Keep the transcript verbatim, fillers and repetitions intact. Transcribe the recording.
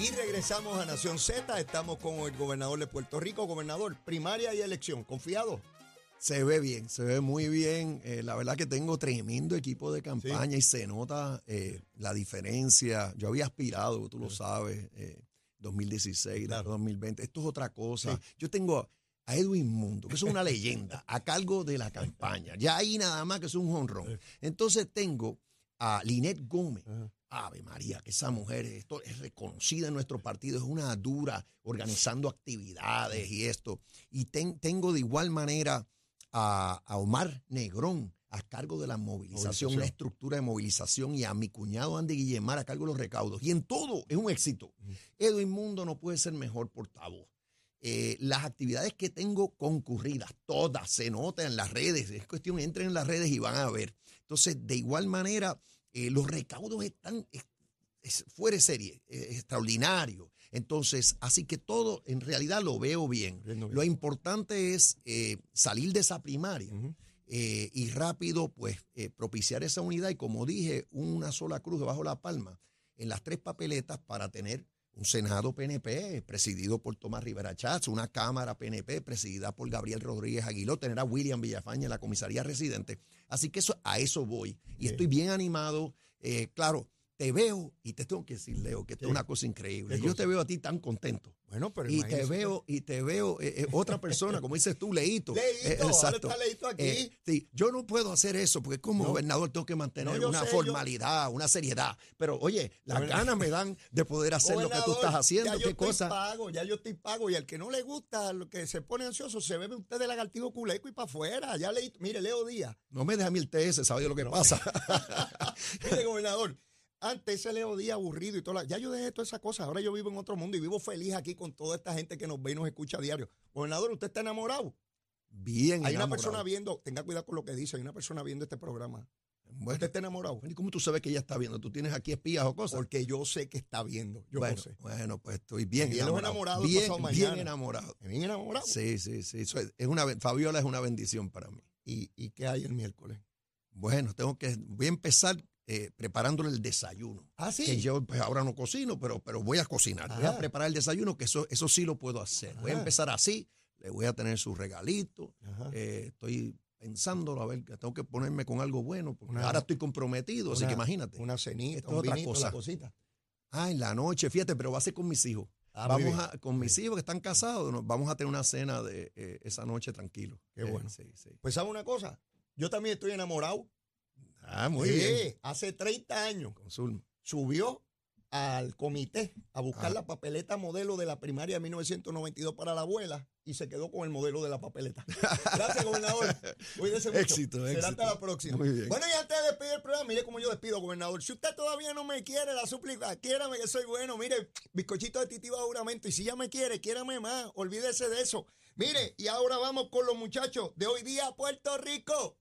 Y regresamos a Nación Z, estamos con el gobernador de Puerto Rico. Gobernador, primaria y elección, ¿confiado? Se ve bien, se ve muy bien. Eh, la verdad que tengo tremendo equipo de campaña, sí, y se nota eh, la diferencia. Yo había aspirado, tú lo sabes, eh, dos mil dieciséis, claro, dos mil veinte. Esto es otra cosa. Sí. Yo tengo a Edwin Mundo, que es una leyenda, a cargo de la campaña. Ya ahí nada más que es un jonrón. Entonces tengo a Linette Gómez. Ajá. Ave María, que esa mujer esto es reconocida en nuestro partido, es una dura organizando actividades y esto. Y ten, tengo de igual manera a, a Omar Negrón a cargo de la movilización, una estructura de movilización, y a mi cuñado Andy Guillermo a cargo de los recaudos. Y en todo es un éxito. Edwin Mundo no puede ser mejor portavoz. Eh, las actividades que tengo concurridas, todas se notan en las redes. Es cuestión, entren en las redes y van a ver. Entonces, de igual manera... Eh, los recaudos están es, es, fuera de serie, eh, extraordinarios. Entonces, así que todo en realidad lo veo bien. Bien. Lo importante es eh, salir de esa primaria, uh-huh, eh, y rápido pues eh, propiciar esa unidad. Y como dije, una sola cruz debajo de la palma en las tres papeletas para tener un Senado P N P presidido por Tomás Rivera Chatz, una Cámara P N P presidida por Gabriel Rodríguez Aguiló, tener a William Villafaña en la comisaría residente. Así que eso, a eso voy. Y bien, estoy bien animado. Eh, claro, te veo y te tengo que decir, Leo, que esto es una cosa increíble. Yo cosa? te veo a ti tan contento. Bueno, pero y te veo, y te veo eh, eh, otra persona, como dices tú, Leito. Leito, eh, ahora está Leito aquí. Eh, sí, yo no puedo hacer eso, porque como no, gobernador tengo que mantener no, una sé, formalidad, yo... una seriedad. Pero oye, las la ganas me dan de poder hacer lo que tú estás haciendo. Ya yo ¿Qué estoy cosa? pago, ya yo estoy pago. Y al que no le gusta, lo que se pone ansioso, se bebe usted del lagartijo culeco y para afuera. Ya Leito, mire, Leo Díaz. No me deja mi el T S, ¿sabes lo que no. pasa? Mire, gobernador. Antes ese Leo Díaz aburrido y toda la... Ya yo dejé todas esas cosas. Ahora yo vivo en otro mundo y vivo feliz aquí con toda esta gente que nos ve y nos escucha a diario. Gobernador, ¿usted está enamorado? Bien, hay enamorado. Hay una persona viendo... Tenga cuidado con lo que dice. Hay una persona viendo este programa. Bueno, ¿usted está enamorado? ¿Y cómo tú sabes que ella está viendo? ¿Tú tienes aquí espías o cosas? Porque yo sé que está viendo. Yo bueno, no sé. Bueno, pues estoy bien y enamorado. enamorado bien, bien enamorado. Bien enamorado. Sí, sí, sí. Eso es, es una, Fabiola es una bendición para mí. ¿Y, y qué hay el miércoles? Bueno, tengo que... Voy a empezar... Eh, preparándole el desayuno. Ah, sí. Que yo pues, ahora no cocino, pero, pero voy a cocinar. Ajá. Voy a preparar el desayuno, que eso, eso sí lo puedo hacer. Ajá. Voy a empezar así, le voy a tener su regalito. Eh, estoy pensándolo, a ver, tengo que ponerme con algo bueno, porque una, ahora estoy comprometido, una, así que imagínate. Una cenita, esto un otra vinito, cosa. La cosita. Ah, en la noche, fíjate, pero va a ser con mis hijos. Ah, vamos a, con mis hijos que están casados, nos, vamos a tener una cena de eh, esa noche tranquilo. Qué eh, bueno. Sí, sí. Pues, ¿sabes una cosa? Yo también estoy enamorado. Ah, muy sí, bien. Hace treinta años Consulma. Subió al comité a buscar ah. la papeleta modelo de la primaria de mil novecientos noventa y dos para la abuela y se quedó con el modelo de la papeleta. Gracias, gobernador. Cuídese mucho. Éxito, Será éxito. Hasta la próxima. Muy bien. Bueno, y antes de despedir el programa, mire cómo yo despido, gobernador. Si usted todavía no me quiere, la súplica, quiérame que soy bueno. Mire, bizcochito de titiba de juramento. Y si ya me quiere, quiérame más. Olvídese de eso. Mire, y ahora vamos con los muchachos de Hoy Día Puerto Rico.